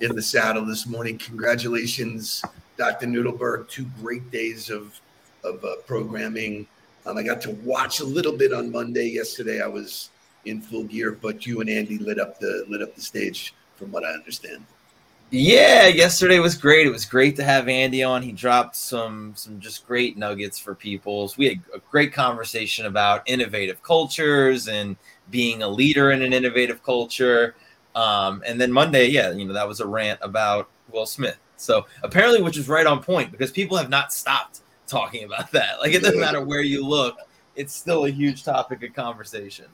In the saddle this morning. Congratulations, Dr. Noodleberg. Two great days of programming. I got to watch a little bit on Monday. Yesterday I was in full gear, but you and Andy lit up the stage from what I understand. Yeah, yesterday was great. It was great to have Andy on. He dropped some just great nuggets for people. We had a great conversation about innovative cultures and being a leader in an innovative culture. And then Monday, that was a rant about Will Smith. So apparently, which is right on point, because people have not stopped talking about that. Like, it doesn't matter where you look. It's still a huge topic of conversation.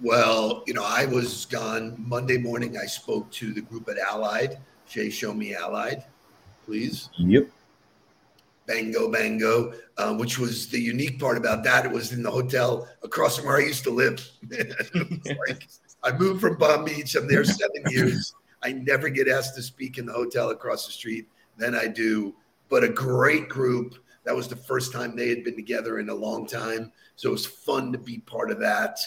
Well, I was gone Monday morning. I spoke to the group at Allied. Jay, show me Allied, please. Yep. Bango, bango, which was the unique part about that. It was in the hotel across from where I used to live. It was like... I moved from Palm Beach. I'm there 7 years. I never get asked to speak in the hotel across the street. Then I do. But a great group. That was the first time they had been together in a long time. So it was fun to be part of that.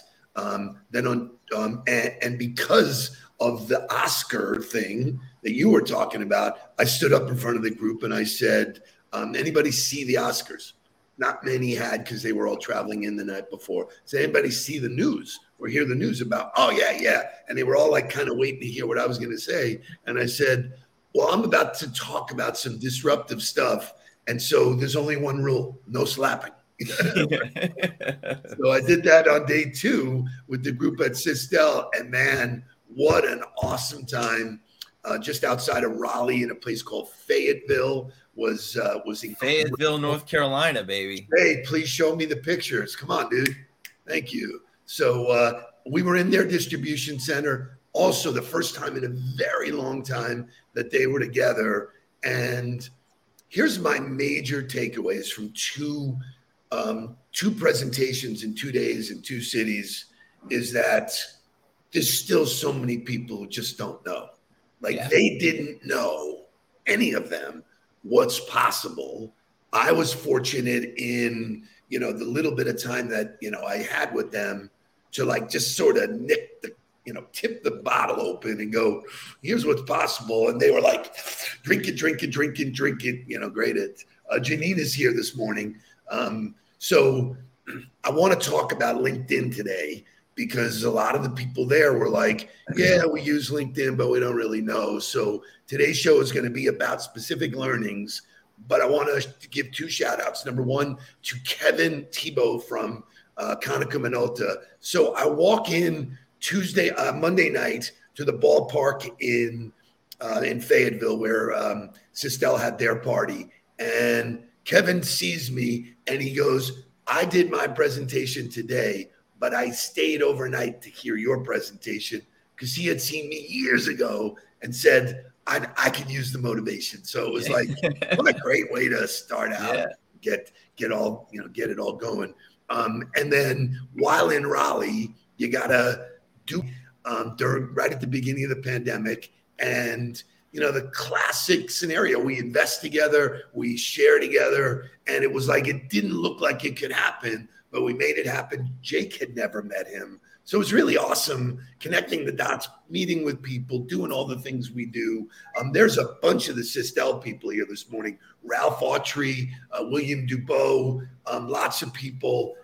Then because of the Oscar thing that you were talking about, I stood up in front of the group and I said, anybody see the Oscars? Not many had, because they were all traveling in the night before. Does anybody see the news or hear the news about, oh, yeah. And they were all like kind of waiting to hear what I was going to say. And I said, well, I'm about to talk about some disruptive stuff. And so there's only one rule, no slapping. So I did that on day two with the group at Cistel. And, man, what an awesome time. Just outside of Raleigh in a place called Fayetteville was incredible. Fayetteville, North Carolina, baby. Hey, please show me the pictures. Come on, dude. Thank you. So we were in their distribution center. Also, the first time in a very long time that they were together. And here's my major takeaways from two presentations in 2 days in two cities is that there's still so many people who just don't know. They didn't know, any of them, what's possible. I was fortunate in, the little bit of time that, I had with them to just sort of tip the bottle open and go, here's what's possible. And they were like, drink it, great. Janina's here this morning. So I want to talk about LinkedIn today, because a lot of the people there were like, yeah, we use LinkedIn, but we don't really know. So today's show is going to be about specific learnings, but I want to give two shout outs. Number one, to Kevin Tebow from Konica Minolta. So I walk in Monday night to the ballpark in Fayetteville where Cistel had their party. And Kevin sees me and he goes, I did my presentation today, but I stayed overnight to hear your presentation, because he had seen me years ago and said, I could use the motivation. So it was like, what a great way to start out, get it all going. And then while in Raleigh, you gotta do right at the beginning of the pandemic. And, the classic scenario, we invest together, we share together. And it was like, it didn't look like it could happen, but we made it happen. Jake had never met him. So it was really awesome connecting the dots, meeting with people, doing all the things we do. There's a bunch of the Cistel people here this morning. Ralph Autry, William Dubot, lots of people.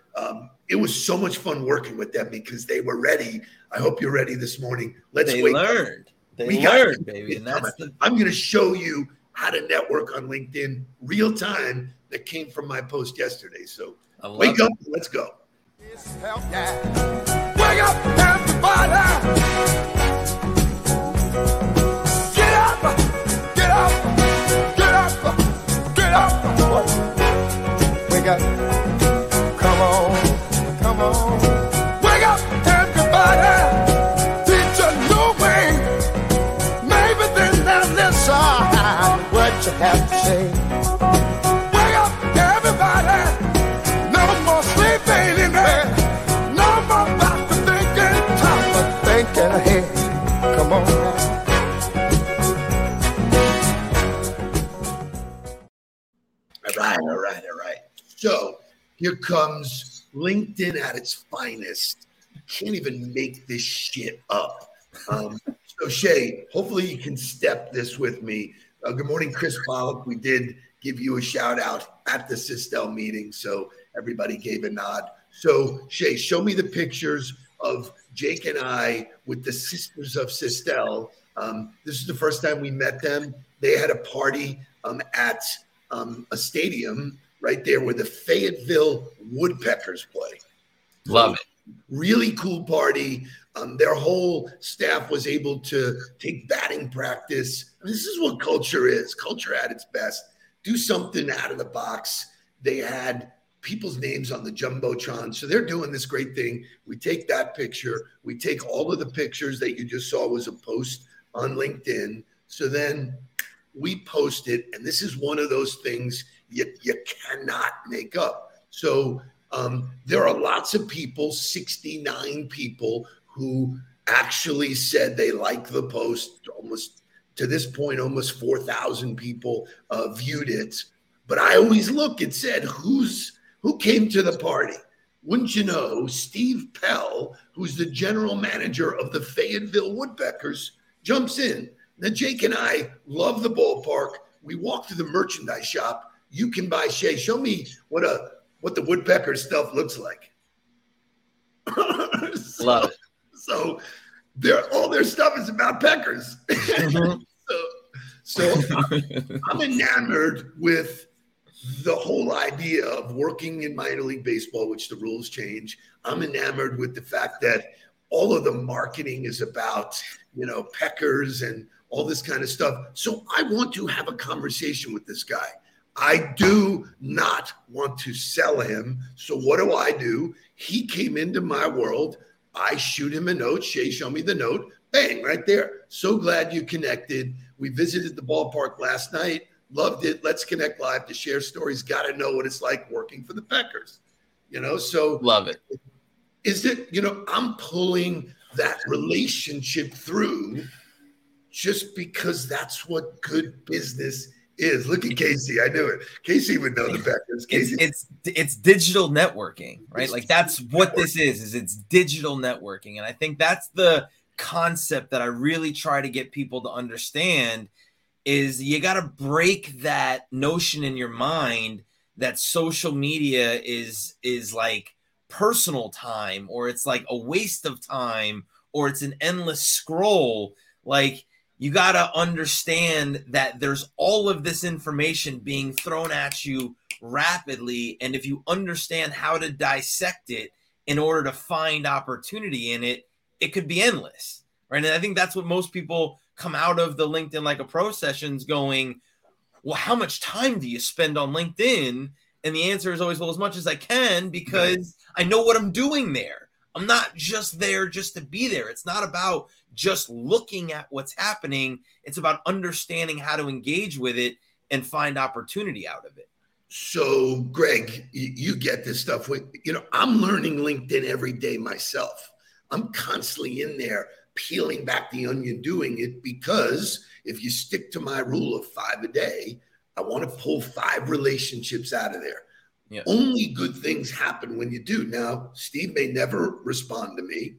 It was so much fun working with them because they were ready. I hope you're ready this morning. They learned. We learned, baby. And I'm going to show you how to network on LinkedIn real time. That came from my post yesterday. So wake up, let's go. It's health, yeah. Wake up, everybody. Get up, get up, get up, get up. Wake up. Come on, come on. Wake up, everybody. Did you know me? Maybe then I'll listen what you have to say. Everybody All right. So here comes LinkedIn at its finest. You can't even make this shit up. So Shay, hopefully you can step this with me. Good morning, Chris Pollock. We did give you a shout out at the Cistel meeting, so everybody gave a nod. So Shay, show me the pictures of Jake and I with the Sisters of Cistel. This is the first time we met them. They had a party at a stadium right there where the Fayetteville Woodpeckers play. Love it. Really cool party. Their whole staff was able to take batting practice. I mean, this is what culture is. Culture at its best. Do something out of the box. They had people's names on the Jumbotron. So they're doing this great thing. We take that picture. We take all of the pictures that you just saw was a post on LinkedIn. So then we post it. And this is one of those things you cannot make up. So there are lots of people, 69 people, who actually said they like the post. Almost to this point, almost 4,000 people viewed it. But I always look and said, who came to the party? Wouldn't you know, Steve Pell, who's the general manager of the Fayetteville Woodpeckers, jumps in. Now, Jake and I love the ballpark. We walk to the merchandise shop. You can buy Shay. Show me what the Woodpecker stuff looks like. Love it. So all their stuff is about peckers. Mm-hmm. So I'm enamored with the whole idea of working in minor league baseball, which the rules change. I'm enamored with the fact that all of the marketing is about, peckers and all this kind of stuff. So I want to have a conversation with this guy. I do not want to sell him. So what do? He came into my world. I shoot him a note. Shay, show me the note. Bang, right there. So glad you connected. We visited the ballpark last night. Loved it. Let's connect live to share stories. Got to know what it's like working for the Packers. So love it. Is it, I'm pulling that relationship through just because that's what good business is. Look at Casey. I knew it. Casey would know the Packers. It's digital networking, right? Like that's what this is it's digital networking. And I think that's the concept that I really try to get people to understand is you got to break that notion in your mind that social media is like personal time, or it's like a waste of time, or it's an endless scroll. Like you got to understand that there's all of this information being thrown at you rapidly. And if you understand how to dissect it in order to find opportunity in it, it could be endless. Right. And I think that's what most people come out of the LinkedIn Like a Pro sessions going, well, how much time do you spend on LinkedIn? And the answer is always, well, as much as I can, because I know what I'm doing there. I'm not just there just to be there. It's not about just looking at what's happening. It's about understanding how to engage with it and find opportunity out of it. So, Greg, you get this stuff. I'm learning LinkedIn every day myself. I'm constantly in there peeling back the onion, doing it, because if you stick to my rule of 5 a day, I want to pull 5 relationships out of there. Yeah. Only good things happen when you do. Now, Steve may never respond to me.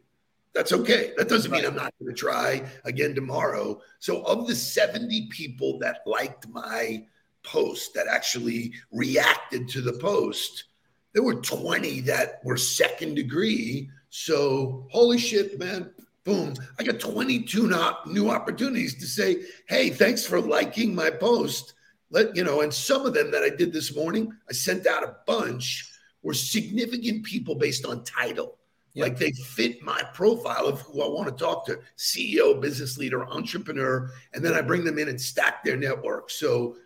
That's okay. That doesn't mean I'm not going to try again tomorrow. So of the 70 people that liked my post, that actually reacted to the post, there were 20 that were second degree. So holy shit, man. Boom. I got 22 new opportunities to say, hey, thanks for liking my post. And some of them that I did this morning, I sent out a bunch, were significant people based on title. Yep. Like they fit my profile of who I want to talk to, CEO, business leader, entrepreneur, and then I bring them in and stack their network. So,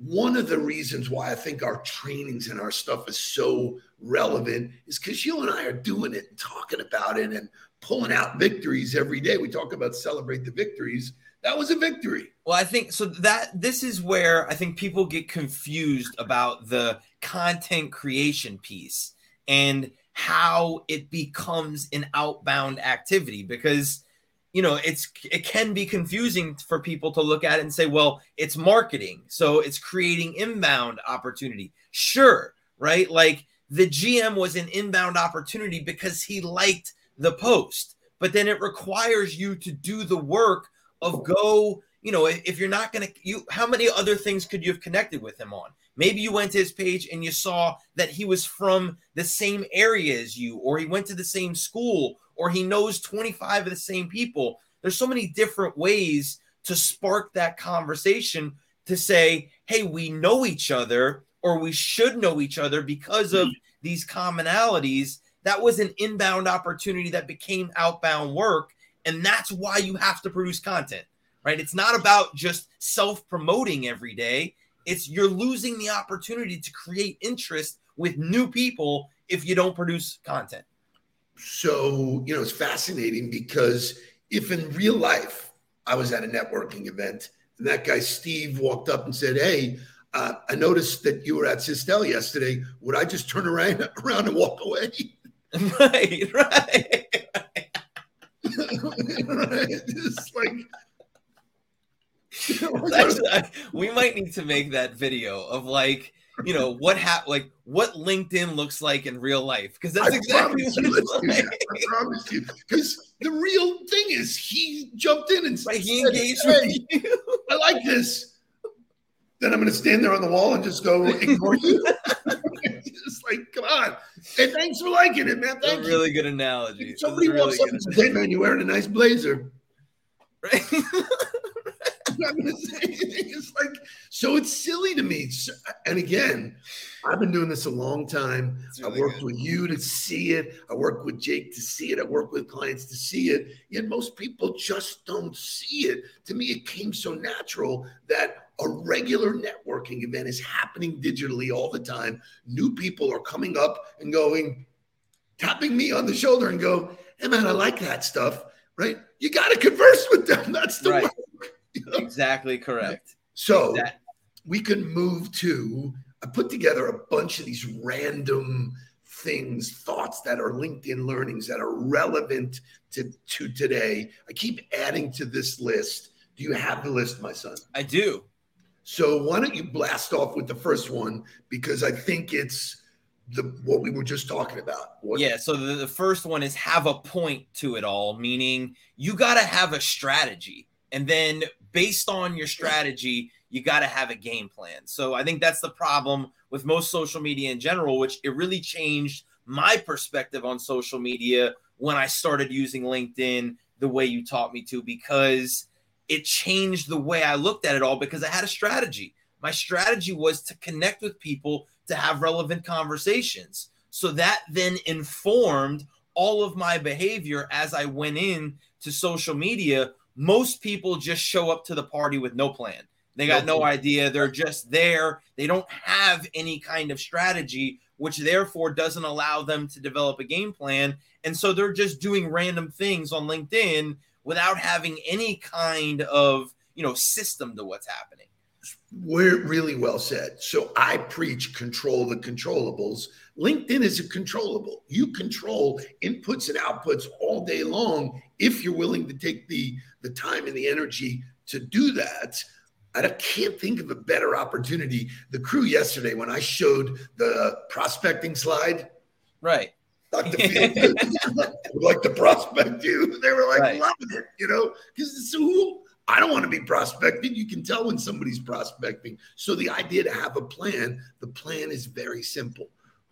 one of the reasons why I think our trainings and our stuff is so relevant is because you and I are doing it and talking about it and pulling out victories every day. We talk about celebrate the victories. That was a victory. Well, I think so that this is where I think people get confused about the content creation piece and how it becomes an outbound activity, because you know, it can be confusing for people to look at it and say, well, it's marketing, so it's creating inbound opportunity. Sure, right? Like the GM was an inbound opportunity because he liked the post, but then it requires you to do the work of go, you know, if you're not going to, how many other things could you have connected with him on? Maybe you went to his page and you saw that he was from the same area as you, or he went to the same school, or he knows 25 of the same people. There's so many different ways to spark that conversation to say, hey, we know each other, or we should know each other because of these commonalities. That was an inbound opportunity that became outbound work. And that's why you have to produce content, right? It's not about just self-promoting every day. It's you're losing the opportunity to create interest with new people if you don't produce content. So, you know, it's fascinating because if in real life I was at a networking event and that guy Steve walked up and said, hey, I noticed that you were at Cistel yesterday. Would I just turn around and walk away? Right. It's like... Actually, we might need to make that video of like, you know, what LinkedIn looks like in real life, because that's exactly what it's like. I promise you, because the real thing is he jumped in and like he engaged with you. I like this. Then I'm going to stand there on the wall and just go ignore you. Just like, come on. Hey, thanks for liking it, man. Thank you. Really good analogy. If somebody walks up and says, hey, man, you're wearing a nice blazer. Right. I'm going to say anything. It's like, so it's silly to me. And again, I've been doing this a long time. Really I worked with you to see it. I worked with Jake to see it. I worked with clients to see it. Yet most people just don't see it. To me, it came so natural that a regular networking event is happening digitally all the time. New people are coming up and going, tapping me on the shoulder and go, hey, man, I like that stuff, right? You got to converse with them. That's the way. You know? Exactly correct. So we can move to, I put together a bunch of these random things, thoughts that are LinkedIn learnings that are relevant to today. I keep adding to this list. Do you have the list, my son? I do. So why don't you blast off with the first one? Because I think it's what we were just talking about. Yeah. So the first one is have a point to it all, meaning you got to have a strategy. And then based on your strategy, you got to have a game plan. So I think that's the problem with most social media in general, which it really changed my perspective on social media when I started using LinkedIn the way you taught me to, because it changed the way I looked at it all because I had a strategy. My strategy was to connect with people, to have relevant conversations. So that then informed all of my behavior as I went in to social media. Most people just show up to the party with no plan. They got no idea. They're just there. They don't have any kind of strategy, which therefore doesn't allow them to develop a game plan. And so they're just doing random things on LinkedIn without having any kind of, you know, system to what's happening. We're really well said. So I preach control the controllables. LinkedIn is a controllable. You control inputs and outputs all day long if you're willing to take the time and the energy to do that. And I can't think of a better opportunity. The crew yesterday, when I showed the prospecting slide. Right. Dr. Field would like to prospect you. They were like loving it, you know, because it's so I don't want to be prospecting. You can tell when somebody's prospecting. So the idea to have a plan, the plan is very simple.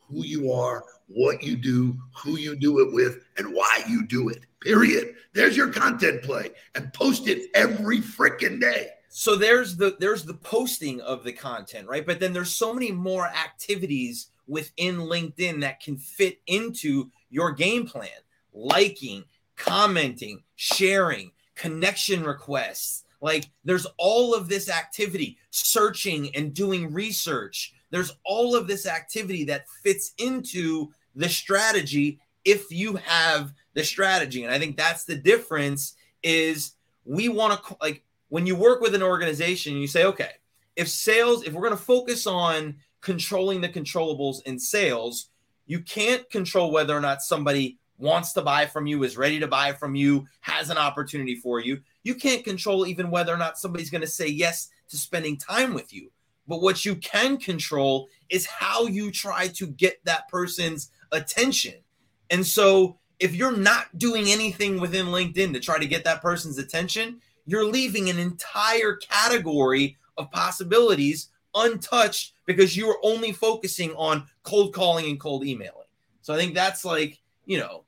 Who you are, what you do, who you do it with, and why you do it, period. There's your content play, and post it every freaking day. So there's the posting of the content, right? But then there's so many more activities within LinkedIn that can fit into your game plan. Liking, commenting, sharing, connection requests. Like there's all of this activity, searching and doing research. There's all of this activity that fits into the strategy if you have the strategy. And I think that's the difference is we want to, like when you work with an organization, you say, okay, if we're going to focus on controlling the controllables in sales, you can't control whether or not somebody wants to buy from you, is ready to buy from you, has an opportunity for you. You can't control even whether or not somebody's going to say yes to spending time with you. But what you can control is how you try to get that person's attention. And so if you're not doing anything within LinkedIn to try to get that person's attention, you're leaving an entire category of possibilities untouched because you are only focusing on cold calling and cold emailing. So I think that's like, you know,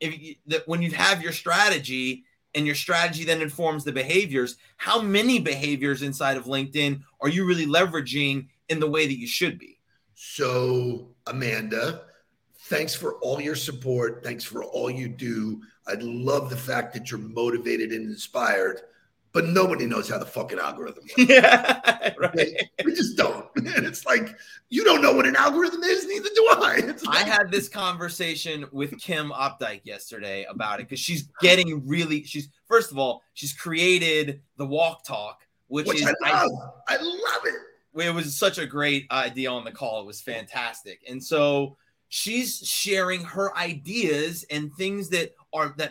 if you, that when you have your strategy and your strategy then informs the behaviors, how many behaviors inside of LinkedIn are you really leveraging in the way that you should be? So, Amanda, thanks for all your support. Thanks for all you do. I love the fact that you're motivated and inspired, but nobody knows how the fucking algorithm works. Yeah, right. We just don't. And it's like, you don't know what an algorithm is, neither do I. I had this conversation with Kim Opdyke yesterday about it because she's getting really, first of all, she's created the Walk Talk, which is, I love it. It was such a great idea on the call. It was fantastic. And so she's sharing her ideas and things that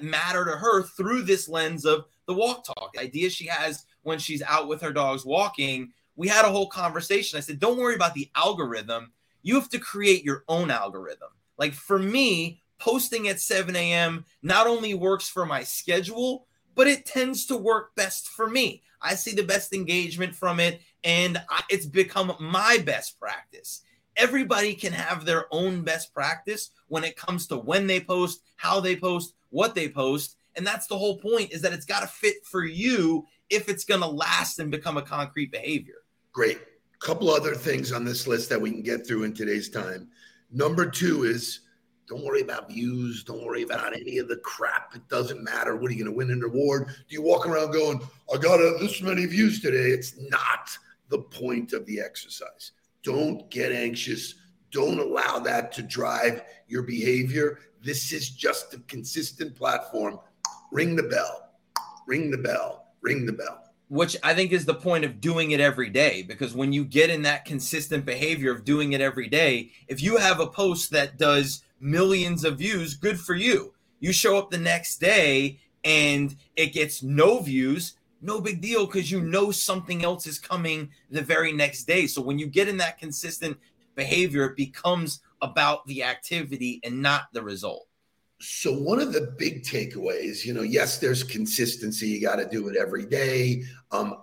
matter to her through this lens of the Walk Talk, the idea she has when she's out with her dogs walking. We had a whole conversation. I said, don't worry about the algorithm. You have to create your own algorithm. Like for me, posting at 7 a.m. not only works for my schedule, but it tends to work best for me. I see the best engagement from it, and it's become my best practice. Everybody can have their own best practice when it comes to when they post, how they post, what they post. And that's the whole point, is that it's got to fit for you if it's going to last and become a concrete behavior. Great. A couple other things on this list that we can get through in today's time. Number 2 is don't worry about views. Don't worry about any of the crap. It doesn't matter. What are you going to win an award? Do you walk around going, I got this many views today? It's not the point of the exercise. Don't get anxious. Don't allow that to drive your behavior. This is just a consistent platform. Ring the bell, ring the bell, ring the bell. Which I think is the point of doing it every day, because when you get in that consistent behavior of doing it every day, if you have a post that does millions of views, good for you. You show up the next day and it gets no views, no big deal, because you know something else is coming the very next day. So when you get in that consistent behavior, it becomes about the activity and not the result. So one of the big takeaways, you know, yes, there's consistency. You got to do it every day. I'm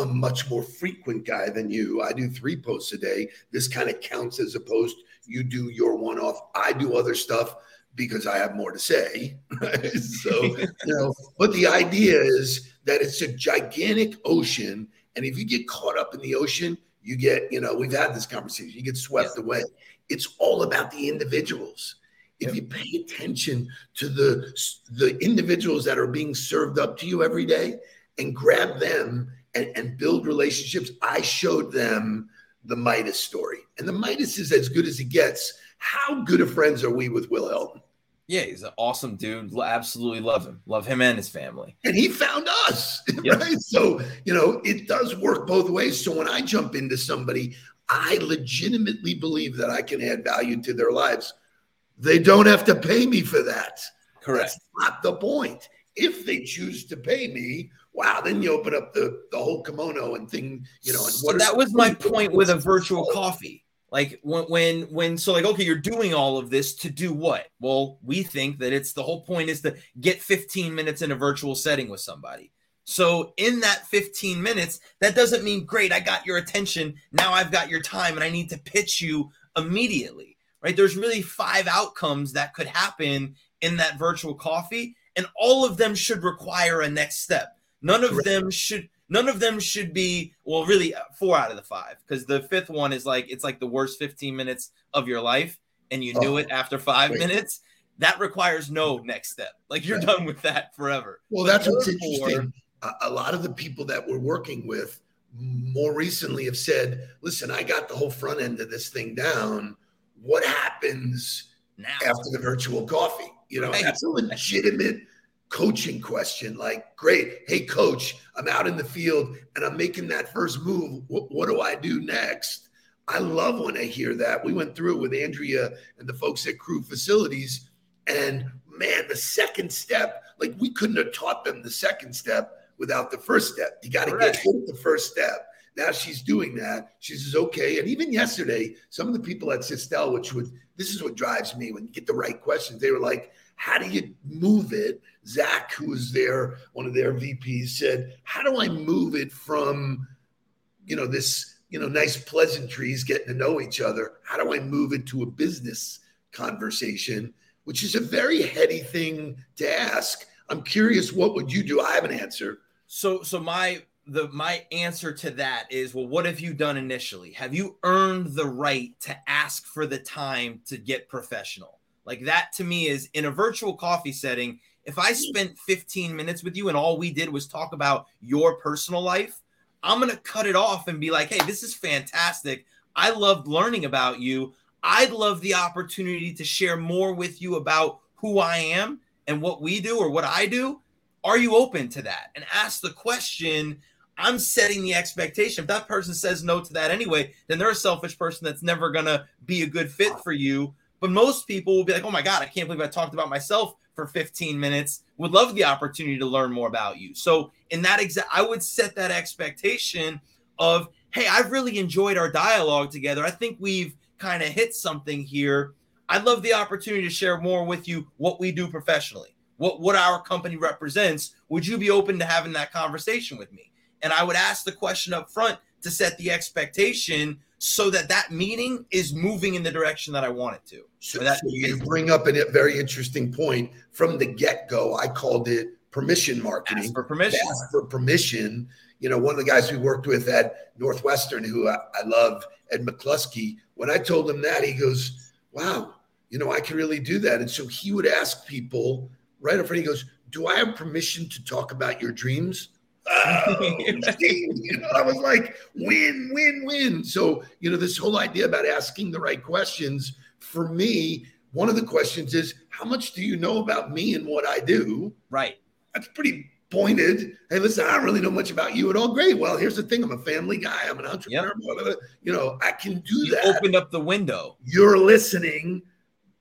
a much more frequent guy than you. I do 3 posts a day. This kind of counts as a post. You do your one-off. I do other stuff because I have more to say. Right? So, you know, but the idea is that it's a gigantic ocean. And if you get caught up in the ocean, you get, you know, we've had this conversation, you get swept away. It's all about the individuals. If you pay attention to the individuals that are being served up to you every day and grab them and build relationships, I showed them the Midas story. And the Midas is as good as it gets. How good of friends are we with Will Hilton? Yeah, he's an awesome dude. Absolutely love him. Love him and his family. And he found us, right? So, you know, it does work both ways. So when I jump into somebody, I legitimately believe that I can add value to their lives. They don't have to pay me for that. Correct. That's not the point. If they choose to pay me, wow, then you open up the whole kimono and thing, you know. And so that was my point with a virtual coffee. Like when okay, you're doing all of this to do what? Well, we think that it's the whole point is to get 15 minutes in a virtual setting with somebody. So in that 15 minutes, that doesn't mean, great, I got your attention. Now I've got your time and I need to pitch you immediately. Right? There's really 5 outcomes that could happen in that virtual coffee, and all of them should require a next step. None of them should be, well, really 4 out of the 5, because the 5th one is like, it's like the worst 15 minutes of your life, and you knew it after 5 minutes. That requires no next step. Like you're done with that forever. Well, but that's what's interesting. A lot of the people that we're working with more recently have said, listen, I got the whole front end of this thing down. What happens now after the virtual coffee? You know, that's a legitimate coaching question. Like, great. Hey, coach, I'm out in the field and I'm making that first move. What do I do next? I love when I hear that. We went through it with Andrea and the folks at Crew Facilities, and man, the second step, like we couldn't have taught them the second step without the first step. You got to get hit the first step. Now she's doing that. She says, okay. And even yesterday, some of the people at Cistel, this is what drives me when you get the right questions. They were like, how do you move it? Zach, who was there, one of their VPs, said, how do I move it from, this, nice pleasantries, getting to know each other? How do I move it to a business conversation, which is a very heady thing to ask? I'm curious, what would you do? I have an answer. So my answer to that is, well, what have you done initially? Have you earned the right to ask for the time to get professional? Like, that to me is, in a virtual coffee setting, if I spent 15 minutes with you and all we did was talk about your personal life, I'm going to cut it off and be like, hey, this is fantastic. I loved learning about you. I'd love the opportunity to share more with you about who I am and what we do or what I do. Are you open to that? And ask the question. I'm setting the expectation. If that person says no to that anyway, then they're a selfish person that's never going to be a good fit for you. But most people will be like, oh my God, I can't believe I talked about myself for 15 minutes. Would love the opportunity to learn more about you. So in that I would set that expectation of, hey, I've really enjoyed our dialogue together. I think we've kind of hit something here. I'd love the opportunity to share more with you what we do professionally, what our company represents. Would you be open to having that conversation with me? And I would ask the question up front to set the expectation so that meeting is moving in the direction that I want it to. So you bring up a very interesting point from the get-go. I called it permission marketing. Ask for permission. One of the guys we worked with at Northwestern, who I love, Ed McCluskey, when I told him that, he goes, wow, I can really do that. And so he would ask people right up front, he goes, do I have permission to talk about your dreams? Oh, I was like, win. So, this whole idea about asking the right questions, for me, one of the questions is, how much do you know about me and what I do? Right. That's pretty pointed. Hey, listen, I don't really know much about you at all. Great. Well, here's the thing. I'm a family guy. I'm an entrepreneur. Yep. I can do that. You opened up the window. You're listening,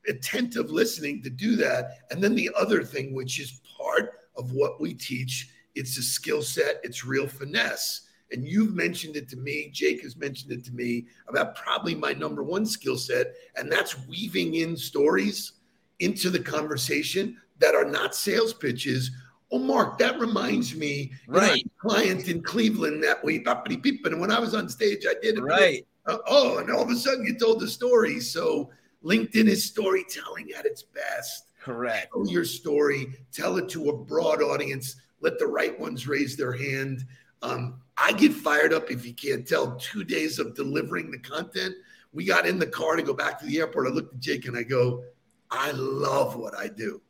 attentive listening to do that. And then the other thing, which is part of what we teach, it's a skill set. It's real finesse. And you've mentioned it to me. Jake has mentioned it to me about probably my number one skill set. And that's weaving in stories into the conversation that are not sales pitches. Oh, Mark, that reminds me. Right. I had a client in Cleveland that way. And when I was on stage, I did it. Right. And all of a sudden you told the story. So LinkedIn is storytelling at its best. Correct. Tell your story. Tell it to a broad audience. Let the right ones raise their hand. I get fired up if you can't tell. 2 days of delivering the content. We got in the car to go back to the airport. I looked at Jake and I go, I love what I do.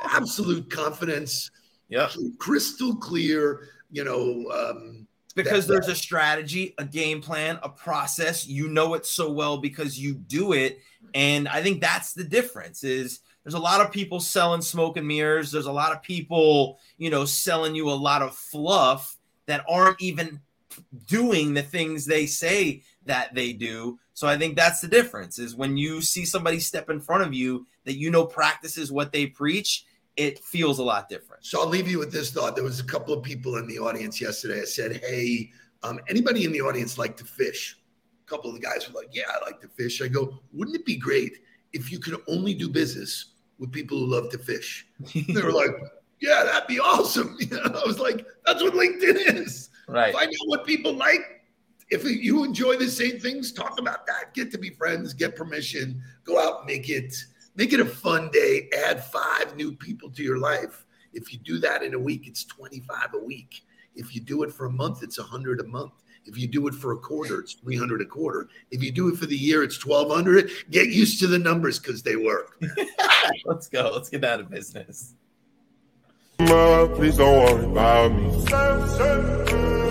Absolute confidence. Yeah. Crystal clear, because there's a strategy, a game plan, a process. You know it so well because you do it. And I think that's the difference is there's a lot of people selling smoke and mirrors. There's a lot of people, selling you a lot of fluff that aren't even doing the things they say that they do. So I think that's the difference is when you see somebody step in front of you that practices what they preach, it feels a lot different. So I'll leave you with this thought. There was a couple of people in the audience yesterday. I said, hey, anybody in the audience like to fish? A couple of the guys were like, yeah, I like to fish. I go, wouldn't it be great if you could only do business with people who love to fish? They were like, yeah, that'd be awesome. I was like, that's what LinkedIn is. Right. Find out what people like. If you enjoy the same things, talk about that. Get to be friends, get permission, go out and make it a fun day. Add 5 new people to your life. If you do that in a week, it's 25 a week. If you do it for a month, it's 100 a month. If you do it for a quarter, it's 300 a quarter. If you do it for the year, it's 1,200. Get used to the numbers because they work. Let's go. Let's get out of business. Mama, please don't worry about me.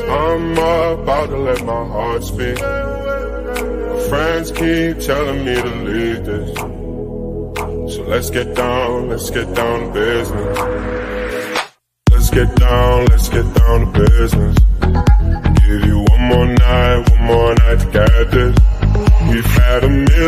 I'm about to let my heart speak. My friends keep telling me to leave this. So let's get down to business. Let's get down to business. Give you one more night to get this. We've had a million.